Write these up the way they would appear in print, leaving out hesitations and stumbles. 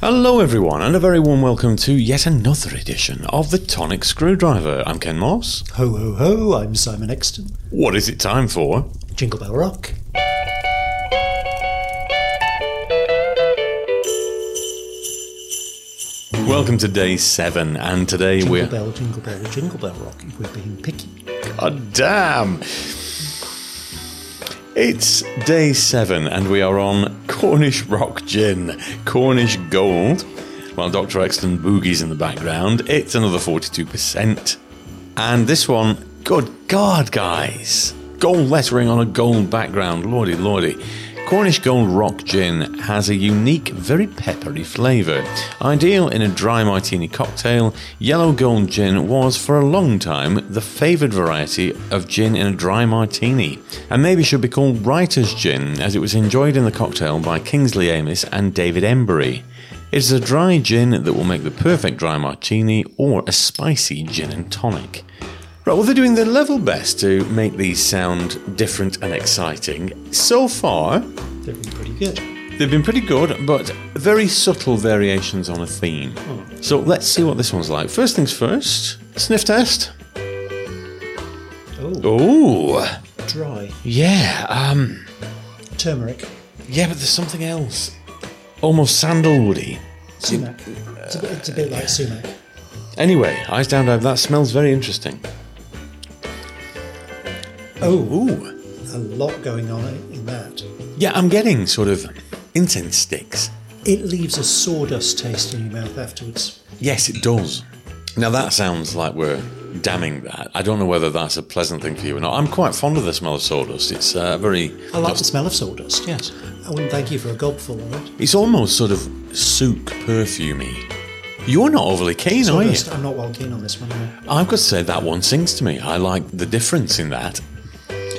Hello everyone, and a very warm welcome to yet another edition of The Tonic Screwdriver. I'm Ken Moss. Ho ho ho, I'm Simon Exton. What is it time for? Jingle Bell Rock. Welcome to day 7, and today we're... Jingle bell, jingle bell rock, if we're being picky. God damn! It's day 7, and we are on Cornish Rock Gin, Cornish Gold, while Dr. Exton boogies in the background. It's another 42%. And this one, good God, guys! Gold lettering on a gold background, lordy, lordy. Cornish Gold Rock Gin has a unique, very peppery flavour. Ideal in a dry martini cocktail, yellow gold gin was for a long time the favoured variety of gin in a dry martini, and maybe should be called writer's gin, as it was enjoyed in the cocktail by Kingsley Amis and David Embury. It is a dry gin that will make the perfect dry martini or a spicy gin and tonic. Right, well, they're doing their level best to make these sound different and exciting. So far, they've been pretty good. They've been pretty good, but very subtle variations on a theme. Oh. So let's see what this one's like. First things first, sniff test. Oh. Dry. Yeah. Turmeric. Yeah, but there's something else. Almost sandalwoody. Sumac. It's a bit like sumac. Anyway, eyes down, that smells very interesting. Oh, ooh. A lot going on in that. Yeah, I'm getting sort of incense sticks. It leaves a sawdust taste in your mouth afterwards. Yes, it does. Now that sounds like we're damning that. I don't know whether that's a pleasant thing for you or not. I'm quite fond of the smell of sawdust. It's very... I like the smell of sawdust, yes. I wouldn't thank you for a gobful of it. It's almost sort of souk perfumey. You're not overly keen, sawdust, are you? I'm not well keen on this one. No. I've got to say that one sings to me. I like the difference in that.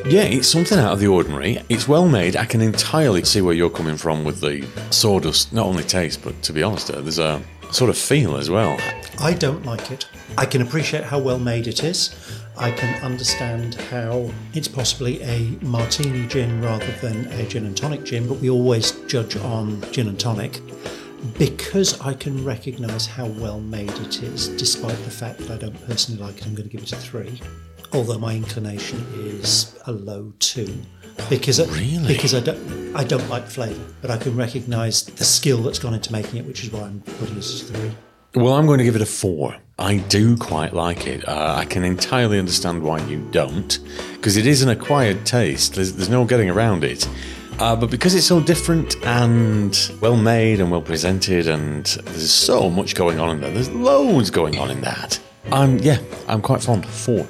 Yeah, it's something out of the ordinary. It's well made. I can entirely see where you're coming from with the sawdust. Not only taste, but to be honest, there's a sort of feel as well. I don't like it. I can appreciate how well made it is. I can understand how it's possibly a martini gin rather than a gin and tonic gin, but we always judge on gin and tonic. Because I can recognise how well made it is, despite the fact that I don't personally like it, I'm going to give it a 3. Although my inclination is a low 2, because I don't like flavour, but I can recognise the skill that's gone into making it, which is why I'm putting it as a 3. Well, I'm going to give it a 4. I do quite like it. I can entirely understand why you don't, because it is an acquired taste. There's no getting around it. But because it's so different and well-made and well-presented and there's so much going on in there, there's loads going on in that. I'm quite fond. 4.